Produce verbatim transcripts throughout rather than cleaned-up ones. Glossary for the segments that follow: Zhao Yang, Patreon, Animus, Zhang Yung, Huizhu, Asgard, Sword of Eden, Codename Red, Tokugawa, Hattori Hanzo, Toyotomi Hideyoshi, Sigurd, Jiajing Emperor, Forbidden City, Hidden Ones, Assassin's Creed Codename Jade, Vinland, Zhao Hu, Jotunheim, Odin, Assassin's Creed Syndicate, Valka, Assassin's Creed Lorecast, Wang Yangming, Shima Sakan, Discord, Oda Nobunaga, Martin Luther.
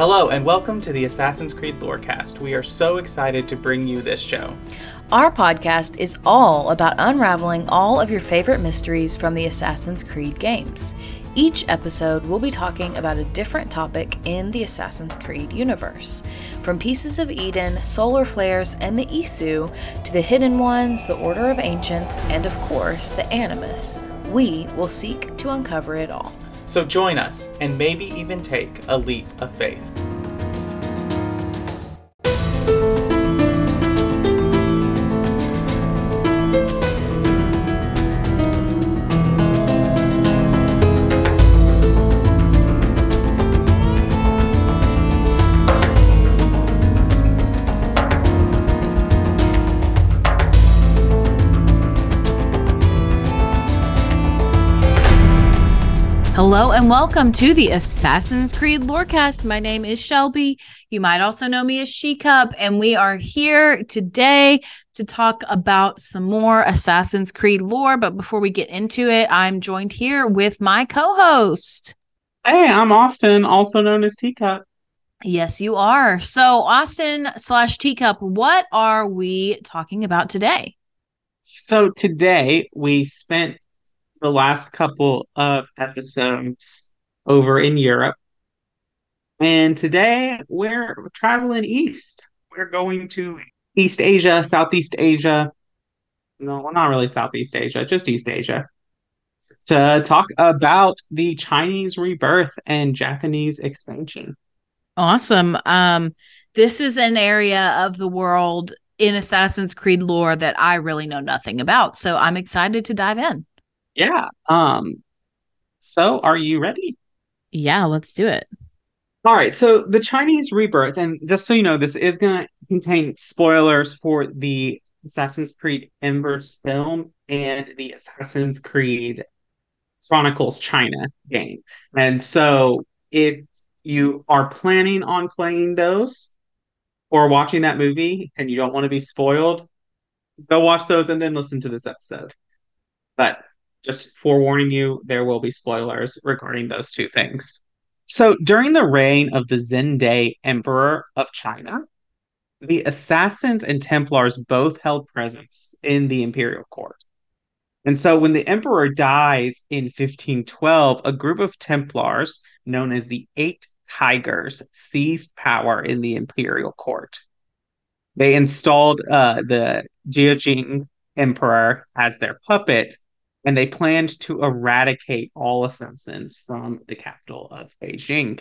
Hello and welcome to the Assassin's Creed Lorecast. We are so excited to bring you this show. Our podcast is all about unraveling all of your favorite mysteries from the Assassin's Creed games. Each episode, we'll be talking about a different topic in the Assassin's Creed universe. From Pieces of Eden, solar flares, and the Isu, to the Hidden Ones, the Order of Ancients, and of course, the Animus, we will seek to uncover it all. So join us, and maybe even take a leap of faith. Hello and welcome to the Assassin's Creed Lorecast. My name is Shelby. You might also know me as Teacup, and we are here today to talk about some more Assassin's Creed lore. But before we get into it, I'm joined here with my co-host. Hey, I'm Austin, also known as Teacup. Yes, you are. So, Austin slash Teacup, what are we talking about today? So today we spent the last couple of episodes over in Europe. And today we're traveling east. We're going to East Asia, Southeast Asia. No, well, not really Southeast Asia, just East Asia. To talk about the Chinese rebirth and Japanese expansion. Awesome. Um, this is an area of the world in Assassin's Creed lore that I really know nothing about. So I'm excited to dive in. Yeah. Um, so are you ready? Yeah, let's do it. All right. So the Chinese rebirth, and just so you know, this is going to contain spoilers for the Assassin's Creed Embers film and the Assassin's Creed Chronicles China game. And so if you are planning on playing those or watching that movie and you don't want to be spoiled, go watch those and then listen to this episode. But just forewarning you, there will be spoilers regarding those two things. So during the reign of the Zende Emperor of China, the Assassins and Templars both held presence in the imperial court. And so when the Emperor dies in fifteen twelve, a group of Templars known as the Eight Tigers seized power in the imperial court. They installed uh, the Jiajing Emperor as their puppet, and they planned to eradicate all assassins from the capital of Beijing.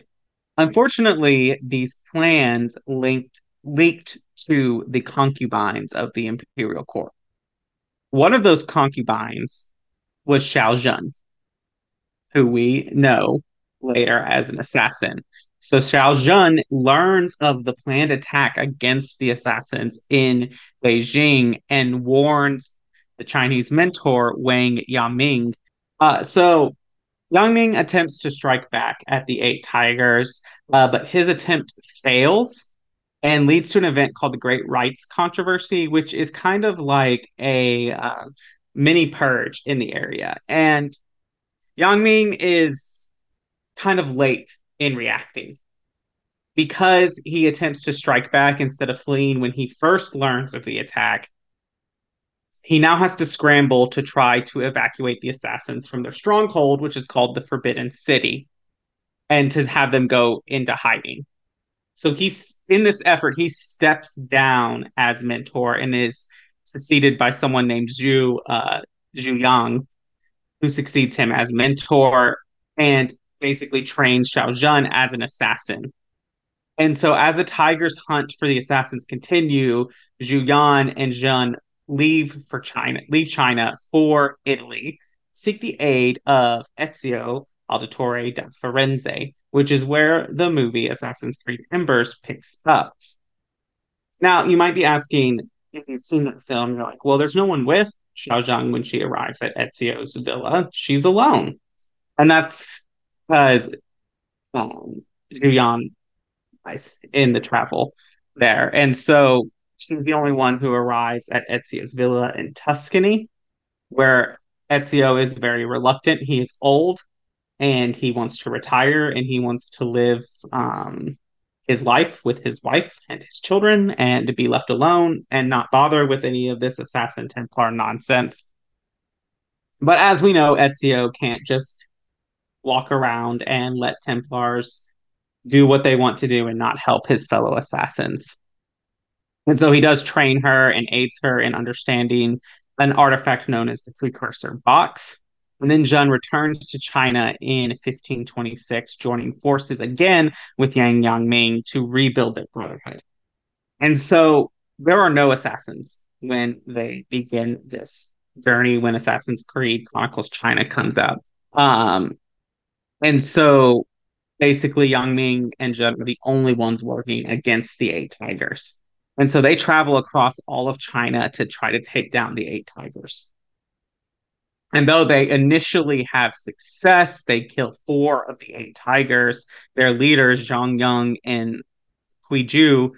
Unfortunately, these plans linked, leaked to the concubines of the imperial court. One of those concubines was Shao Jun, who we know later as an assassin. So Shao Jun learns of the planned attack against the assassins in Beijing and warns the Chinese mentor, Wang Yangming. Uh, so Yangming attempts to strike back at the Eight Tigers, uh, but his attempt fails and leads to an event called the Great Rights Controversy, which is kind of like a uh, mini purge in the area. And Yangming is kind of late in reacting because he attempts to strike back instead of fleeing when he first learns of the attack. He now has to scramble to try to evacuate the assassins from their stronghold, which is called the Forbidden City, and to have them go into hiding. So he's in this effort, he steps down as mentor and is succeeded by someone named Zhu, uh, Zhu Yang, who succeeds him as mentor and basically trains Shao Jun as an assassin. And so as the Tigers' hunt for the assassins continue, Zhu Yang and Jun leave for China, leave China for Italy, seek the aid of Ezio Auditore da Firenze, which is where the movie Assassin's Creed Embers picks up. Now, you might be asking, if you've seen that film, you're like, well, there's no one with Shao Jun when she arrives at Ezio's villa. She's alone. And that's because um, Zhu Yang dies in the travel there. And so she's the only one who arrives at Ezio's villa in Tuscany, where Ezio is very reluctant. He is old, and he wants to retire, and he wants to live um, his life with his wife and his children and to be left alone and not bother with any of this assassin Templar nonsense. But as we know, Ezio can't just walk around and let Templars do what they want to do and not help his fellow assassins. And so he does train her and aids her in understanding an artifact known as the Precursor Box. And then Jun returns to China in fifteen twenty-six, joining forces again with Yang Yangming to rebuild their brotherhood. And so there are no assassins when they begin this journey, when Assassin's Creed Chronicles China comes out. Um, and so basically Yangming and Jun are the only ones working against the Eight Tigers. And so they travel across all of China to try to take down the Eight Tigers. And though they initially have success, they kill four of the Eight Tigers. Their leaders, Zhang Yung and Huizhu,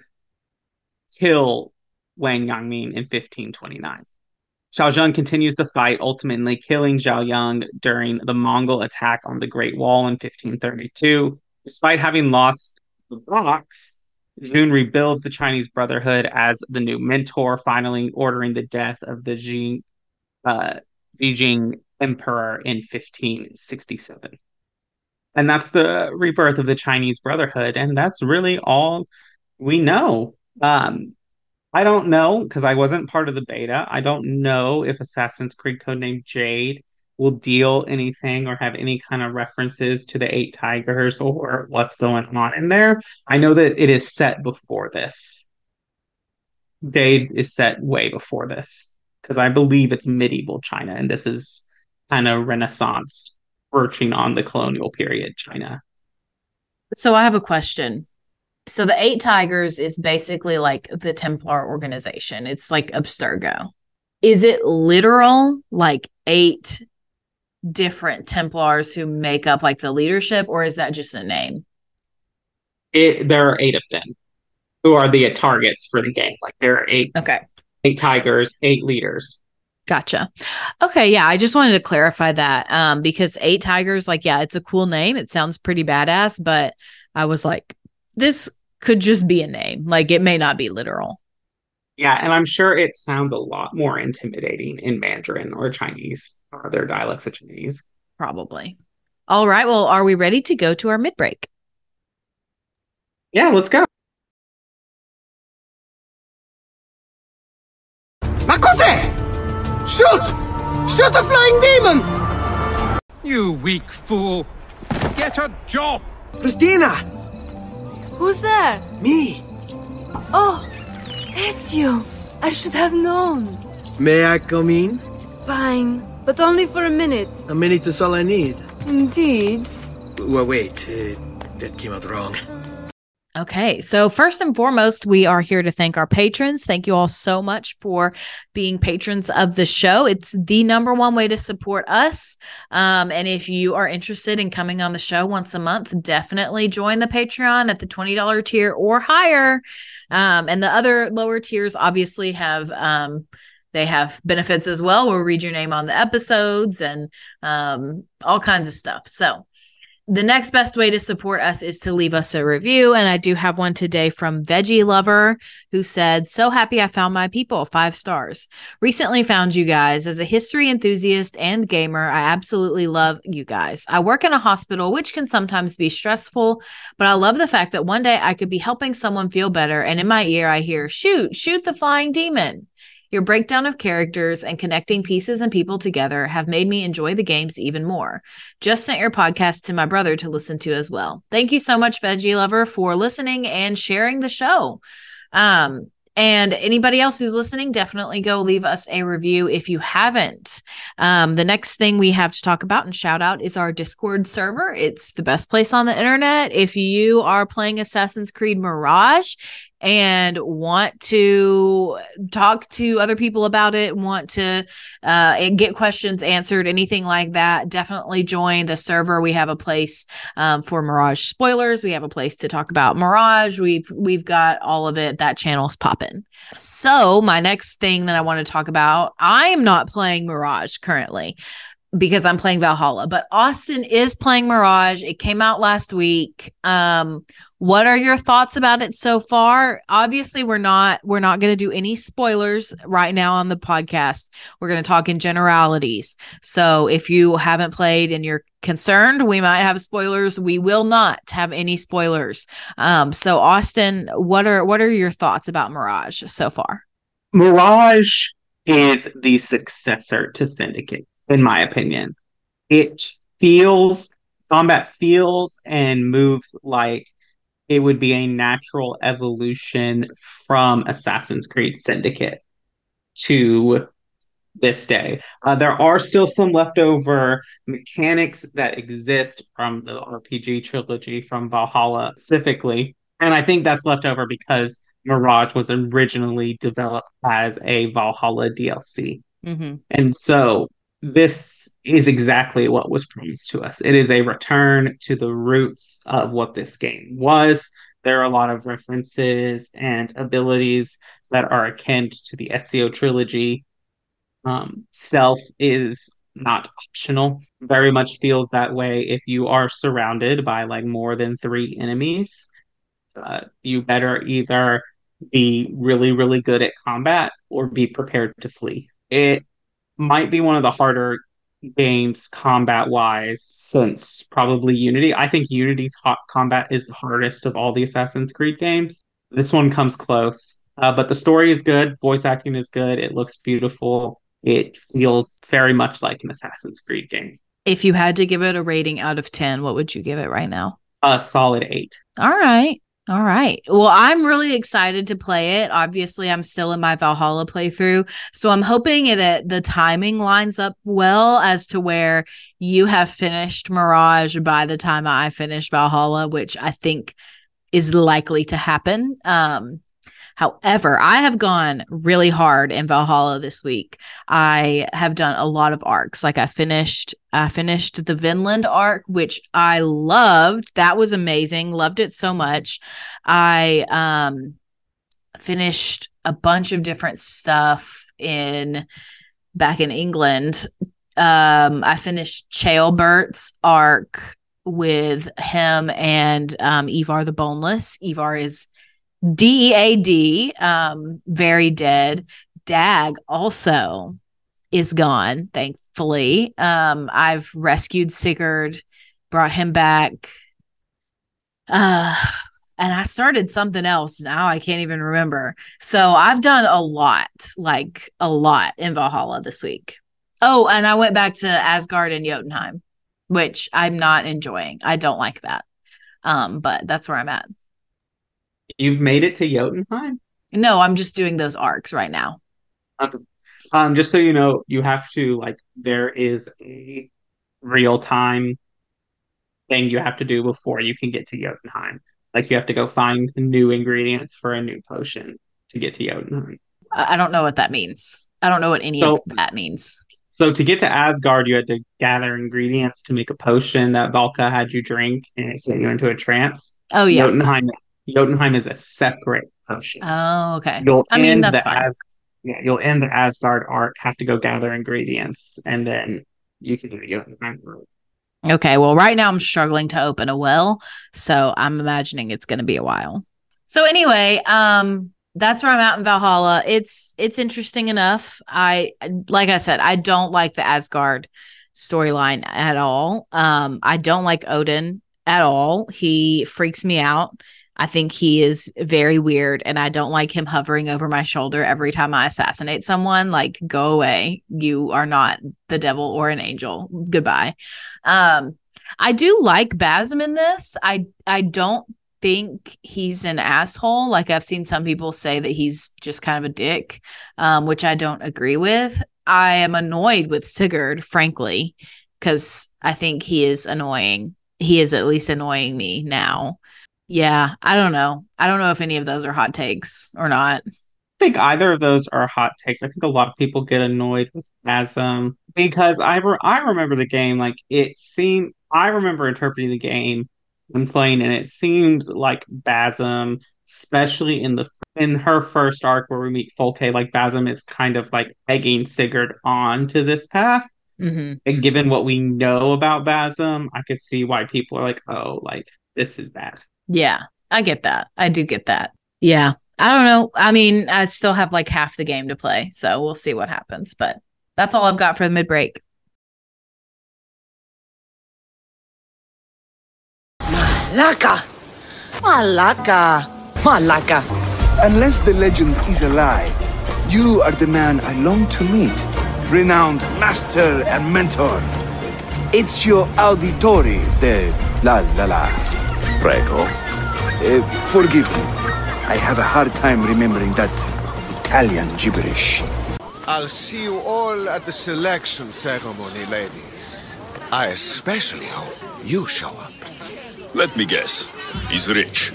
kill Wang Yangming in fifteen twenty-nine. Shao Jun continues the fight, ultimately killing Zhao Yang during the Mongol attack on the Great Wall in fifteen thirty-two. Despite having lost the box, Jun rebuilds the Chinese Brotherhood as the new mentor, finally ordering the death of the Jing, uh, Jiajing Emperor in fifteen sixty-seven. And that's the rebirth of the Chinese Brotherhood. And that's really all we know. Um, I don't know, because I wasn't part of the beta. I don't know if Assassin's Creed Codename Jade will deal anything or have any kind of references to the Eight Tigers or what's going on in there. I know that it is set before this. Jade is set way before this, because I believe it's medieval China, and this is kind of Renaissance, verging on the colonial period China. So I have a question. So the Eight Tigers is basically like the Templar organization. It's like Abstergo. Is it literal, like eight different Templars who make up like the leadership, or is that just a name? It, there are eight of them who are the targets for the game. Like there are eight. Okay. Eight Tigers, eight leaders. Gotcha. Okay, yeah, I just wanted to clarify that um, because Eight Tigers, like, yeah, it's a cool name. It sounds pretty badass, but I was like, this could just be a name. Like, it may not be literal. Yeah, and I'm sure it sounds a lot more intimidating in Mandarin or Chinese or other dialects of Chinese. Probably. All right, well, are we ready to go to our mid-break? Yeah, let's go. Makose! Shoot! Shoot the flying demon! You weak fool! Get a job! Christina! Who's there? Me! Oh, it's you! I should have known! May I come in? Fine, but only for a minute. A minute is all I need. Indeed. Well, wait, uh, that came out wrong. Okay, so first and foremost, we are here to thank our patrons. Thank you all so much for being patrons of the show. It's the number one way to support us. Um, and if you are interested in coming on the show once a month, definitely join the Patreon at the twenty dollars tier or higher. Um, and the other lower tiers obviously have um, they have benefits as well. We'll read your name on the episodes and um, all kinds of stuff. So the next best way to support us is to leave us a review. And I do have one today from Veggie Lover, who said, "So happy I found my people. Five stars. Recently found you guys. As a history enthusiast and gamer, I absolutely love you guys. I work in a hospital, which can sometimes be stressful, but I love the fact that one day I could be helping someone feel better. And in my ear, I hear, shoot, shoot the flying demon. Your breakdown of characters and connecting pieces and people together have made me enjoy the games even more. Just sent your podcast to my brother to listen to as well. Thank you so much, Veggie Lover, for listening and sharing the show." Um, and anybody else who's listening, definitely go leave us a review if you haven't. Um, the next thing we have to talk about and shout out is our Discord server. It's the best place on the internet. If you are playing Assassin's Creed Mirage and want to talk to other people about it, want to uh, get questions answered, anything like that, definitely join the server. We have a place um, for Mirage spoilers. We have a place to talk about Mirage. We've we've got all of it. That channel's popping. So my next thing that I want to talk about, I am not playing Mirage currently. because I'm playing Valhalla, but Austin is playing Mirage. It came out last week. Um, what are your thoughts about it so far? Obviously, we're not we're not going to do any spoilers right now on the podcast. We're going to talk in generalities. So if you haven't played and you're concerned, we might have spoilers. We will not have any spoilers. Um, so Austin, what are what are your thoughts about Mirage so far? Mirage is the successor to Syndicate. In my opinion, it feels, combat feels and moves like it would be a natural evolution from Assassin's Creed Syndicate to this day. Uh, there are still some leftover mechanics that exist from the R P G trilogy, from Valhalla specifically. And I think that's left over because Mirage was originally developed as a Valhalla D L C. Mm-hmm. And so this is exactly what was promised to us. It is a return to the roots of what this game was. There are a lot of references and abilities that are akin to the Ezio trilogy. Um, stealth is not optional. Very much feels that way if you are surrounded by like more than three enemies. Uh, you better either be really, really good at combat or be prepared to flee. It might be one of the harder games combat-wise since probably Unity. I think Unity's hot combat is the hardest of all the Assassin's Creed games. This one comes close, uh, but the story is good. Voice acting is good. It looks beautiful. It feels very much like an Assassin's Creed game. If you had to give it a rating out of ten, what would you give it right now? A solid eight. All right. All right. Well, I'm really excited to play it. Obviously, I'm still in my Valhalla playthrough, so I'm hoping that the timing lines up well as to where you have finished Mirage by the time I finish Valhalla, which I think is likely to happen. Um, however, I have gone really hard in Valhalla this week. I have done a lot of arcs. Like I finished I finished the Vinland arc, which I loved. That was amazing. Loved it so much. I um, finished a bunch of different stuff in back in England. Um, I finished Chaelberht's arc with him and um, Ivar the Boneless. Ivar is D E A D, um, very dead. Dag also is gone, thankfully. Um, I've rescued Sigurd, brought him back. Uh, and I started something else. Now I can't even remember. So I've done a lot, like a lot in Valhalla this week. Oh, and I went back to Asgard and Jotunheim, which I'm not enjoying. I don't like that. Um, but that's where I'm at. You've made it to Jotunheim? No, I'm just doing those arcs right now. Okay. Um, just so you know, you have to, like, there is a real-time thing you have to do before you can get to Jotunheim. Like, you have to go find new ingredients for a new potion to get to Jotunheim. I don't know what that means. I don't know what any so, of that means. So to get to Asgard, you had to gather ingredients to make a potion that Valka had you drink, and it sent you into a trance. Oh, yeah. Jotunheim, Jotunheim is a separate potion. Oh, okay. You'll I mean, that's fine. As- Yeah, you'll end the Asgard arc, have to go gather ingredients, and then you can do the Jotunheim route. Okay, well, right now I'm struggling to open a well, so I'm imagining it's going to be a while. So anyway, um, that's where I'm at in Valhalla. It's it's interesting enough. I like I said, I don't like the Asgard storyline at all. Um, I don't like Odin at all. He freaks me out. I think he is very weird, and I don't like him hovering over my shoulder every time I assassinate someone. Like, go away. You are not the devil or an angel. Goodbye. Um, I do like Basim in this. I I don't think he's an asshole. Like, I've seen some people say that he's just kind of a dick, um, which I don't agree with. I am annoyed with Sigurd, frankly, because I think he is annoying. He is at least annoying me now. Yeah, I don't know. I don't know if any of those are hot takes or not. I think either of those are hot takes. I think a lot of people get annoyed with Basim because I re- I remember the game, like it seemed, I remember interpreting the game and playing, and it seems like Basim, especially in the in her first arc where we meet Folke, like Basim is kind of like egging Sigurd on to this path. Mm-hmm. And given what we know about Basim, I could see why people are like, oh, like, this is bad. Yeah, I get that. I do get that. Yeah. I don't know. I mean, I still have like half the game to play, so we'll see what happens. But that's all I've got for the mid-break. Malaka! Malaka! Malaka! Unless the legend is a lie, you are the man I long to meet. Renowned master and mentor. Ezio Auditore de la la la. Prego. Uh, forgive me. I have a hard time remembering that Italian gibberish. I'll see you all at the selection ceremony, ladies. I especially hope you show up. Let me guess. He's rich.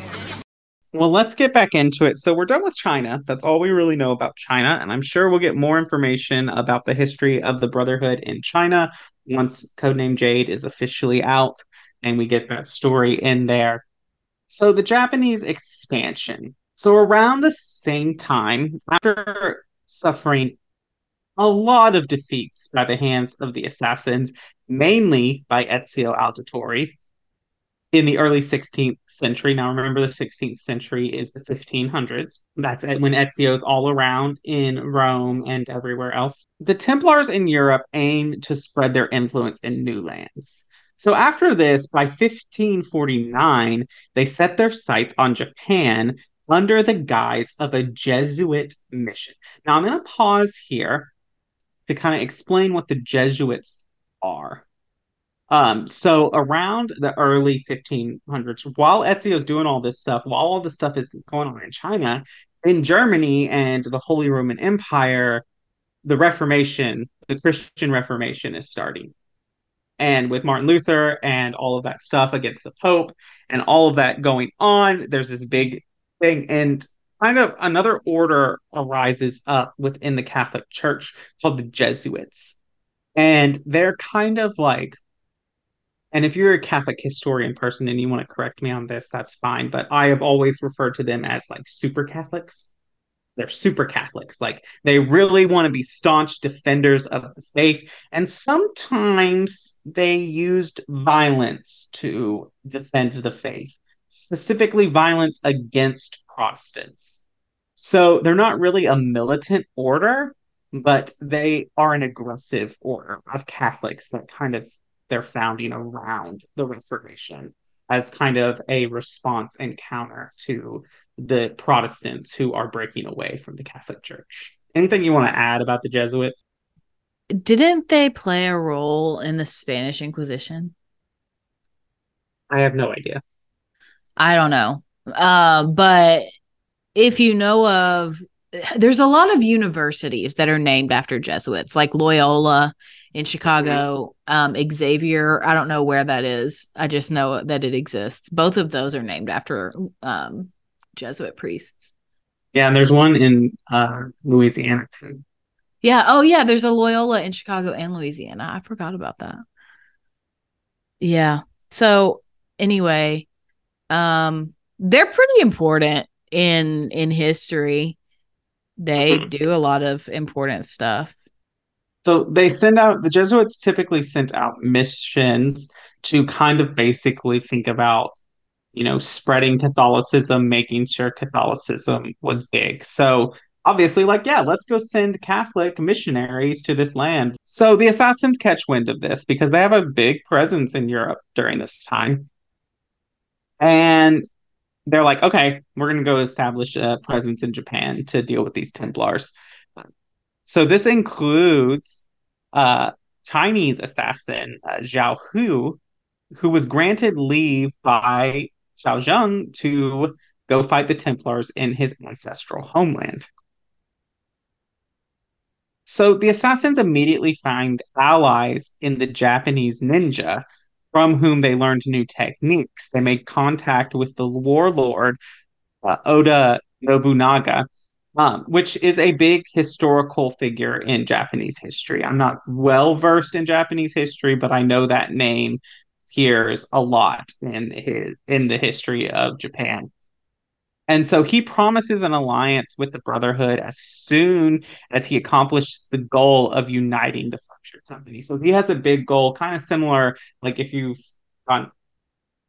Well, let's get back into it. So we're done with China. That's all we really know about China. And I'm sure we'll get more information about the history of the Brotherhood in China once Codename Jade is officially out and we get that story in there. So the Japanese expansion. So around the same time, after suffering a lot of defeats by the hands of the assassins, mainly by Ezio Auditore, in the early sixteenth century. Now remember, the sixteenth century is the fifteen hundreds. That's when Ezio's all around in Rome and everywhere else. The Templars in Europe aim to spread their influence in new lands. So after this, by fifteen forty-nine, they set their sights on Japan under the guise of a Jesuit mission. Now, I'm going to pause here to kind of explain what the Jesuits are. Um, so around the early fifteen hundreds, while Ezio's doing all this stuff, while all this stuff is going on in China, in Germany and the Holy Roman Empire, the Reformation, the Christian Reformation is starting. And with Martin Luther and all of that stuff against the Pope and all of that going on, there's this big thing. And kind of another order arises up within the Catholic Church called the Jesuits. And they're kind of like, and if you're a Catholic historian person and you want to correct me on this, that's fine. But I have always referred to them as like super Catholics. They're super Catholics. Like, they really want to be staunch defenders of the faith. And sometimes they used violence to defend the faith, specifically violence against Protestants. So they're not really a militant order, but they are an aggressive order of Catholics that kind of they're founding around the Reformation as kind of a response and counter to the Protestants who are breaking away from the Catholic Church. Anything you want to add about the Jesuits? Didn't they play a role in the Spanish Inquisition? I have no idea. I don't know. Uh, but if you know of, there's a lot of universities that are named after Jesuits, like Loyola in Chicago, um, Xavier. I don't know where that is. I just know that it exists. Both of those are named after um, Jesuit priests. Yeah, and there's one in uh, Louisiana too. Yeah. Oh, yeah. There's a Loyola in Chicago and Louisiana. I forgot about that. Yeah. So anyway, um, they're pretty important in in history. They mm-hmm. do a lot of important stuff. So they send out, the Jesuits typically sent out missions to kind of basically think about, you know, spreading Catholicism, making sure Catholicism was big. So obviously, like, yeah, let's go send Catholic missionaries to this land. So the assassins catch wind of this because they have a big presence in Europe during this time. And they're like, okay, we're going to go establish a presence in Japan to deal with these Templars. So this includes uh, Chinese assassin uh, Zhao Hu, who was granted leave by Shao Jun to go fight the Templars in his ancestral homeland. So the assassins immediately find allies in the Japanese ninja, from whom they learned new techniques. They made contact with the warlord uh, Oda Nobunaga, Um, which is a big historical figure in Japanese history. I'm not well-versed in Japanese history, but I know that name appears a lot in his, in the history of Japan. And so he promises an alliance with the Brotherhood as soon as he accomplishes the goal of uniting the fractured company. So he has a big goal, kind of similar, like if you've done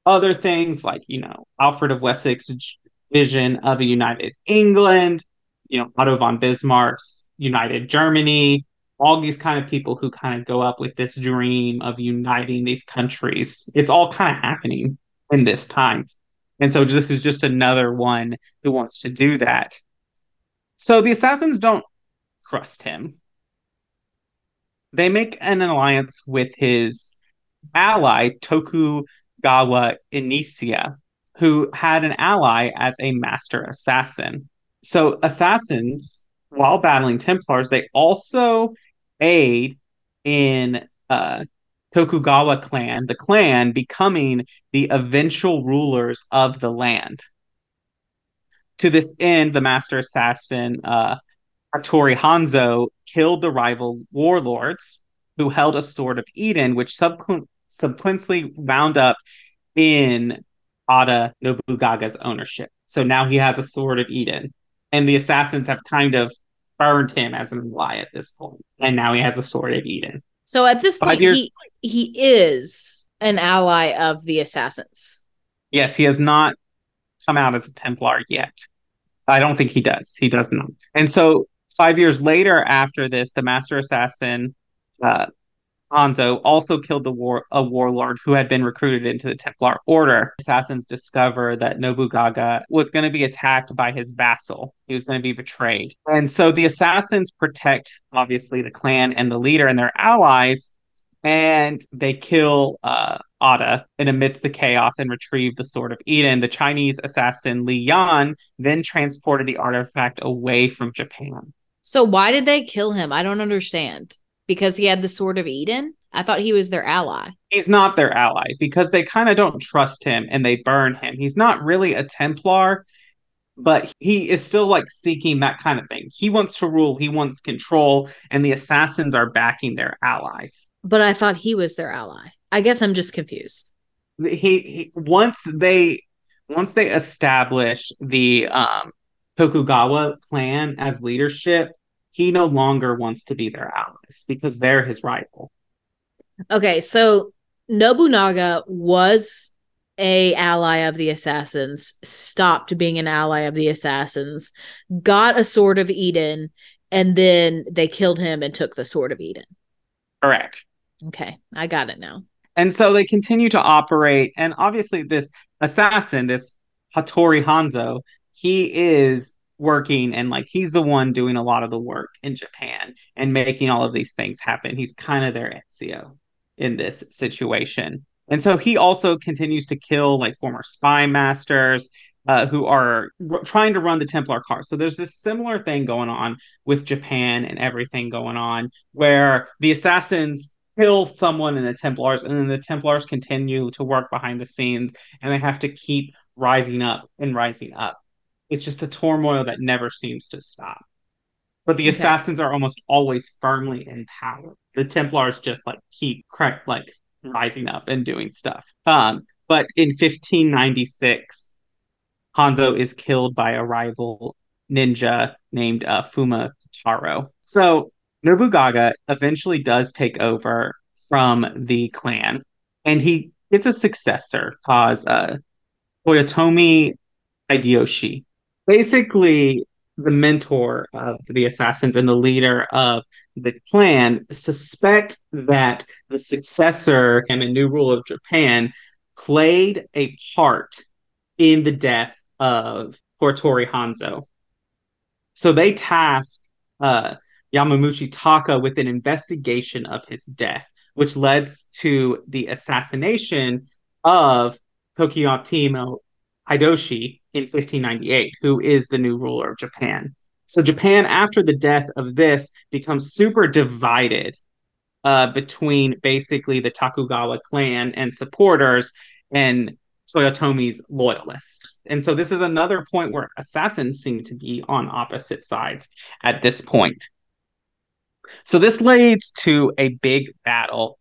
other things, like, you know, Alfred of Wessex's vision of a united England, you know, Otto von Bismarck's united Germany, all these kind of people who kind of go up with this dream of uniting these countries. It's all kind of happening in this time. And so this is just another one who wants to do that. So the assassins don't trust him. They make an alliance with his ally, Tokugawa Ieyasu, who had an ally as a master assassin. So assassins, while battling Templars, they also aid in uh Tokugawa clan, the clan becoming the eventual rulers of the land. To this end, the master assassin uh, Hattori Hanzo killed the rival warlords who held a Sword of Eden, which subsequently subqu- wound up in Oda Nobugaga's ownership. So now he has a Sword of Eden, and the assassins have kind of burned him as an ally at this point, and now he has a Sword of Eden. So at this point, he, he is an ally of the assassins. Yes, he has not come out as a Templar yet. I don't think he does. He does not. And so five years later after this, the master assassin, uh, Hanzo, also killed the war a warlord who had been recruited into the Templar order. Assassins discover that Nobunaga was going to be attacked by his vassal. He was going to be betrayed. And so the assassins protect, obviously, the clan and the leader and their allies, and they kill uh, Oda. And amidst the chaos and retrieve the Sword of Eden, the Chinese assassin Li Yan then transported the artifact away from Japan. So why did they kill him? I don't understand. Because he had the Sword of Eden? I thought he was their ally. He's not their ally because they kind of don't trust him and they burn him. He's not really a Templar, but he is still like seeking that kind of thing. He wants to rule. He wants control. And the assassins are backing their allies. But I thought he was their ally. I guess I'm just confused. He, he once they once they establish the um, Tokugawa clan as leadership, he no longer wants to be their allies because they're his rival. Okay, so Nobunaga was a ally of the assassins, stopped being an ally of the assassins, got a Sword of Eden, and then they killed him and took the Sword of Eden. Correct. Okay, I got it now. And so they continue to operate, and obviously this assassin, this Hattori Hanzo, he is working, and like he's the one doing a lot of the work in Japan and making all of these things happen. He's kind of their Ezio in this situation. And so he also continues to kill like former spy masters uh, who are r- trying to run the Templar car. So there's this similar thing going on with Japan and everything going on where the assassins kill someone in the Templars, and then the Templars continue to work behind the scenes, and they have to keep rising up and rising up. It's just a turmoil that never seems to stop. But the okay. assassins are almost always firmly in power. The Templars just like keep crack, like rising up and doing stuff. Um, but in fifteen ninety-six, Hanzo is killed by a rival ninja named uh, Fuma Taro. So Nobunaga eventually does take over from the clan, and he gets a successor, cause uh, Toyotomi Hideyoshi. Basically, the mentor of the assassins and the leader of the clan suspect that the successor and the new ruler of Japan played a part in the death of Hattori Hanzo. So they tasked uh, Yamauchi Taka with an investigation of his death, which leads to the assassination of Tokugawa Hideyoshi in fifteen ninety-eight, who is the new ruler of Japan. So Japan, after the death of this, becomes super divided uh, between basically the Tokugawa clan and supporters and Toyotomi's loyalists. And so this is another point where assassins seem to be on opposite sides at this point. So this leads to a big battle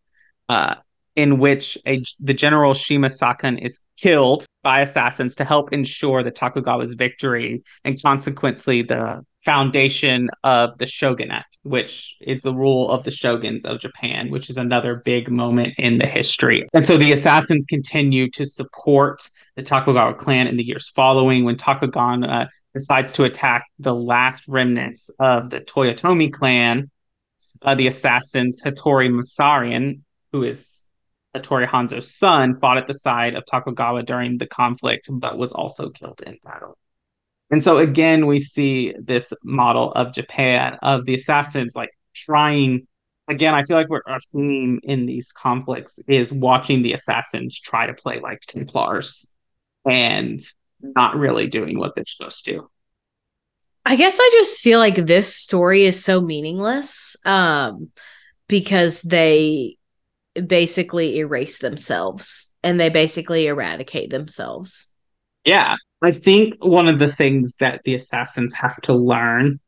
uh, in which a, the general Shima Sakan is killed by assassins to help ensure the Tokugawa's victory and consequently the foundation of the shogunate, which is the rule of the shoguns of Japan, which is another big moment in the history. And so the assassins continue to support the Tokugawa clan in the years following when Tokugawa decides to attack the last remnants of the Toyotomi clan. Uh, the assassins Hattori Masarian, who is Hattori Hanzo's son, fought at the side of Tokugawa during the conflict, but was also killed in battle. And so again, we see this model of Japan, of the assassins like trying, again, I feel like what our theme in these conflicts is watching the assassins try to play like Templars and not really doing what they're supposed to. I guess I just feel like this story is so meaningless um, because they basically erase themselves and they basically eradicate themselves. Yeah. I think one of the things that the assassins have to learn,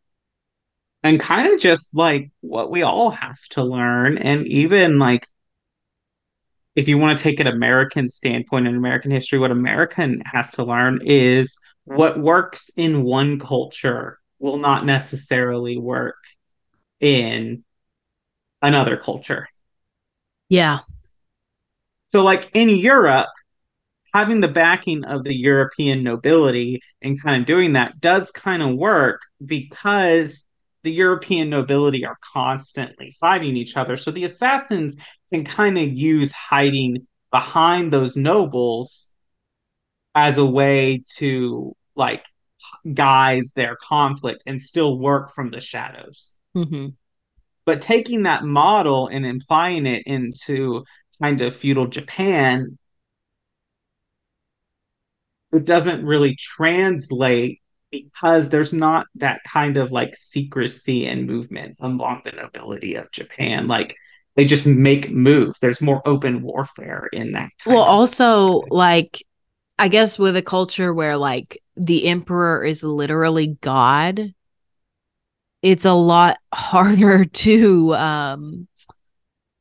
and kind of just like what we all have to learn, and even like if you want to take an American standpoint in American history, what American has to learn is what works in one culture will not necessarily work in another culture. Yeah. So like in Europe, having the backing of the European nobility and kind of doing that does kind of work because the European nobility are constantly fighting each other. So the assassins can kind of use hiding behind those nobles as a way to like guise their conflict and still work from the shadows. Mm-hmm. But taking that model and implying it into kind of feudal Japan, it doesn't really translate because there's not that kind of like secrecy and movement among the nobility of Japan. Like they just make moves. There's more open warfare in that. Well, also like, I guess with a culture where like the emperor is literally God, it's a lot harder to um,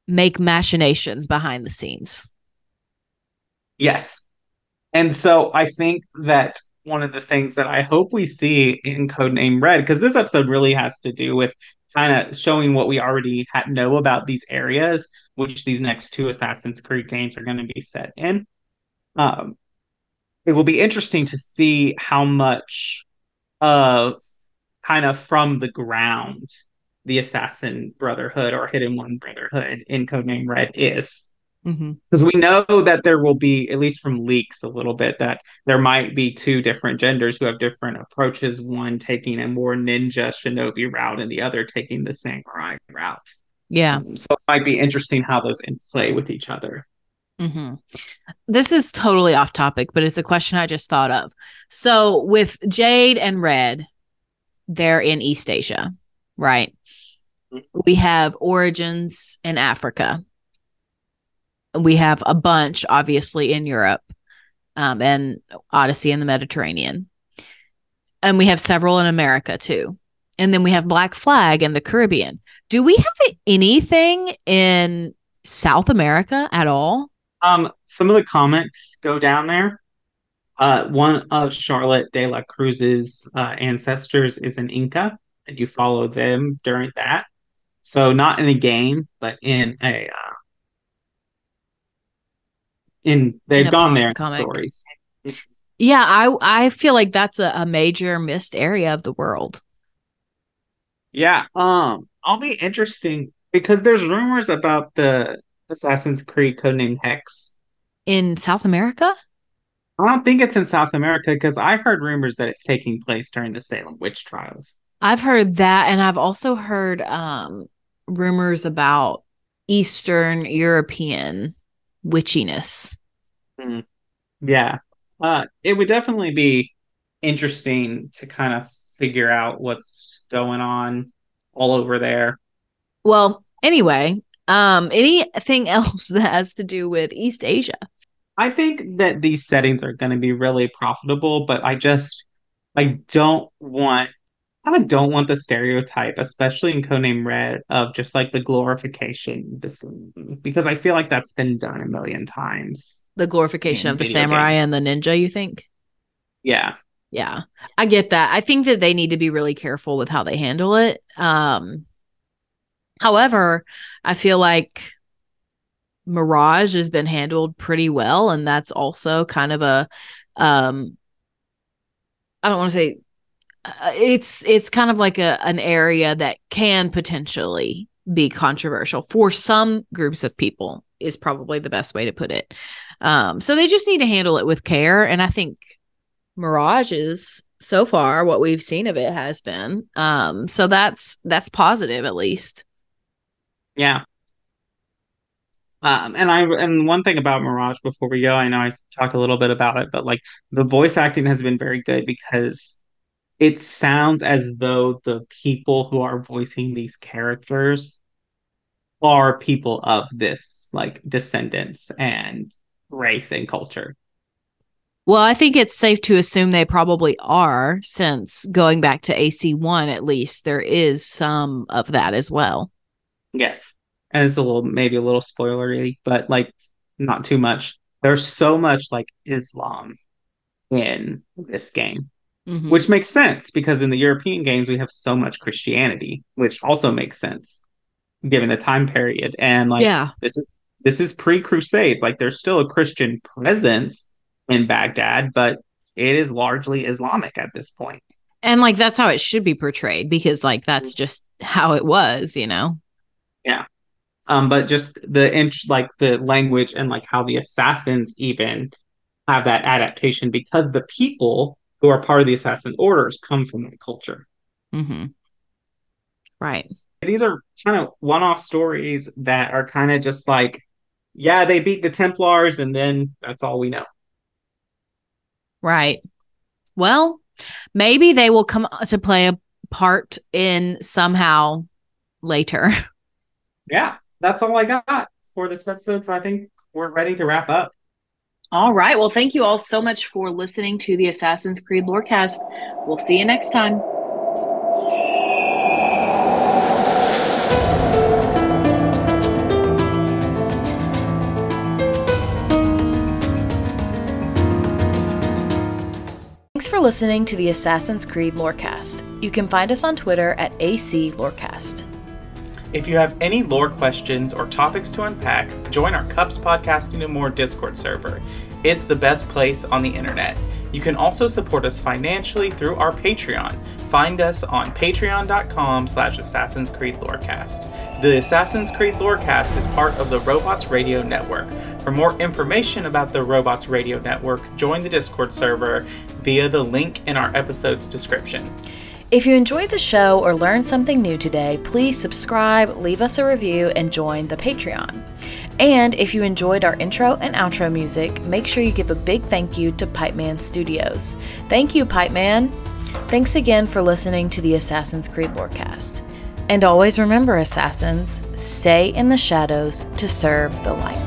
make machinations behind the scenes. Yes. And so I think that one of the things that I hope we see in Codename Red, because this episode really has to do with kind of showing what we already ha- know about these areas, which these next two Assassin's Creed games are going to be set in. Um, it will be interesting to see how much of uh, kind of from the ground the Assassin Brotherhood or Hidden One Brotherhood in Codename Red is. Because we know that there will be, at least from leaks a little bit, that there might be two different genders who have different approaches, one taking a more ninja shinobi route and the other taking the samurai route. Yeah. Um, so it might be interesting how those interplay with each other. Mm-hmm. This is totally off topic, but it's a question I just thought of. So with Jade and Red, they're in East Asia, right? Mm-hmm. We have origins in Africa. We have a bunch, obviously, in Europe um, and Odyssey in the Mediterranean. And we have several in America, too. And then we have Black Flag in the Caribbean. Do we have anything in South America at all? Um, some of the comics go down there. Uh, one of Charlotte de la Cruz's uh, ancestors is an Inca, and you follow them during that. So not in a game, but in a... Uh, And they've gone there in stories. Yeah, I I feel like that's a, a major missed area of the world. Yeah, um, I'll be interesting because there's rumors about the Assassin's Creed codename Hex. In South America? I don't think it's in South America because I heard rumors that it's taking place during the Salem witch trials. I've heard that, and I've also heard um, rumors about Eastern European witchiness. Mm. Yeah. Uh, it would definitely be interesting to kind of figure out what's going on all over there. Well, anyway, um, anything else that has to do with East Asia? I think that these settings are going to be really profitable, but I just, I don't want kind of don't want the stereotype, especially in Codename Red, of just like the glorification, this, because I feel like that's been done a million times. The glorification of the samurai games. And the ninja, you think? Yeah. Yeah, I get that. I think that they need to be really careful with how they handle it. Um, however, I feel like Mirage has been handled pretty well, and that's also kind of a, um, I don't want to say, uh, it's it's kind of like a an area that can potentially be controversial for some groups of people, is probably the best way to put it. Um, so they just need to handle it with care, and I think Mirage is, so far, what we've seen of it has been. Um, so that's that's positive, at least. Yeah. Um, and I and one thing about Mirage before we go, I know I talked a little bit about it, but like the voice acting has been very good, because it sounds as though the people who are voicing these characters are people of this like descendants and race and culture. Well, I think it's safe to assume they probably are, since going back to A C one, at least, there is some of that as well. Yes. And it's a little, maybe a little spoilery, but like not too much. There's so much like Islam in this game, mm-hmm. which makes sense, because in the European games, we have so much Christianity, which also makes sense given the time period. And like, yeah. this is, this is pre-Crusades. Like there's still a Christian presence in Baghdad, but it is largely Islamic at this point. And like that's how it should be portrayed, because like that's just how it was, you know. Yeah. Um but just the inch like the language and like how the assassins even have that adaptation, because the people who are part of the assassin orders come from that culture. Mm-hmm. Right. These are kind of one-off stories that are kind of just like, yeah, they beat the Templars and then that's all we know. Right. Well, maybe they will come to play a part in somehow later. Yeah, that's all I got for this episode. So I think we're ready to wrap up. All right. Well, thank you all so much for listening to the Assassin's Creed Lorecast. We'll see you next time. Thanks for listening to the Assassin's Creed Lorecast. You can find us on Twitter at A C Lorecast. If you have any lore questions or topics to unpack, join our Cups Podcasting and More Discord server. It's the best place on the internet. You can also support us financially through our Patreon. Find us on patreon.com slash Assassin's Creed Lorecast. The Assassin's Creed Lorecast is part of the Robots Radio Network. For more information about the Robots Radio Network, join the Discord server via the link in our episode's description. If you enjoyed the show or learned something new today, please subscribe, leave us a review, and join the Patreon. And if you enjoyed our intro and outro music, make sure you give a big thank you to Pipeman Studios. Thank you, Pipeman. Thanks again for listening to the Assassin's Creed Lorecast. And always remember, assassins, stay in the shadows to serve the light.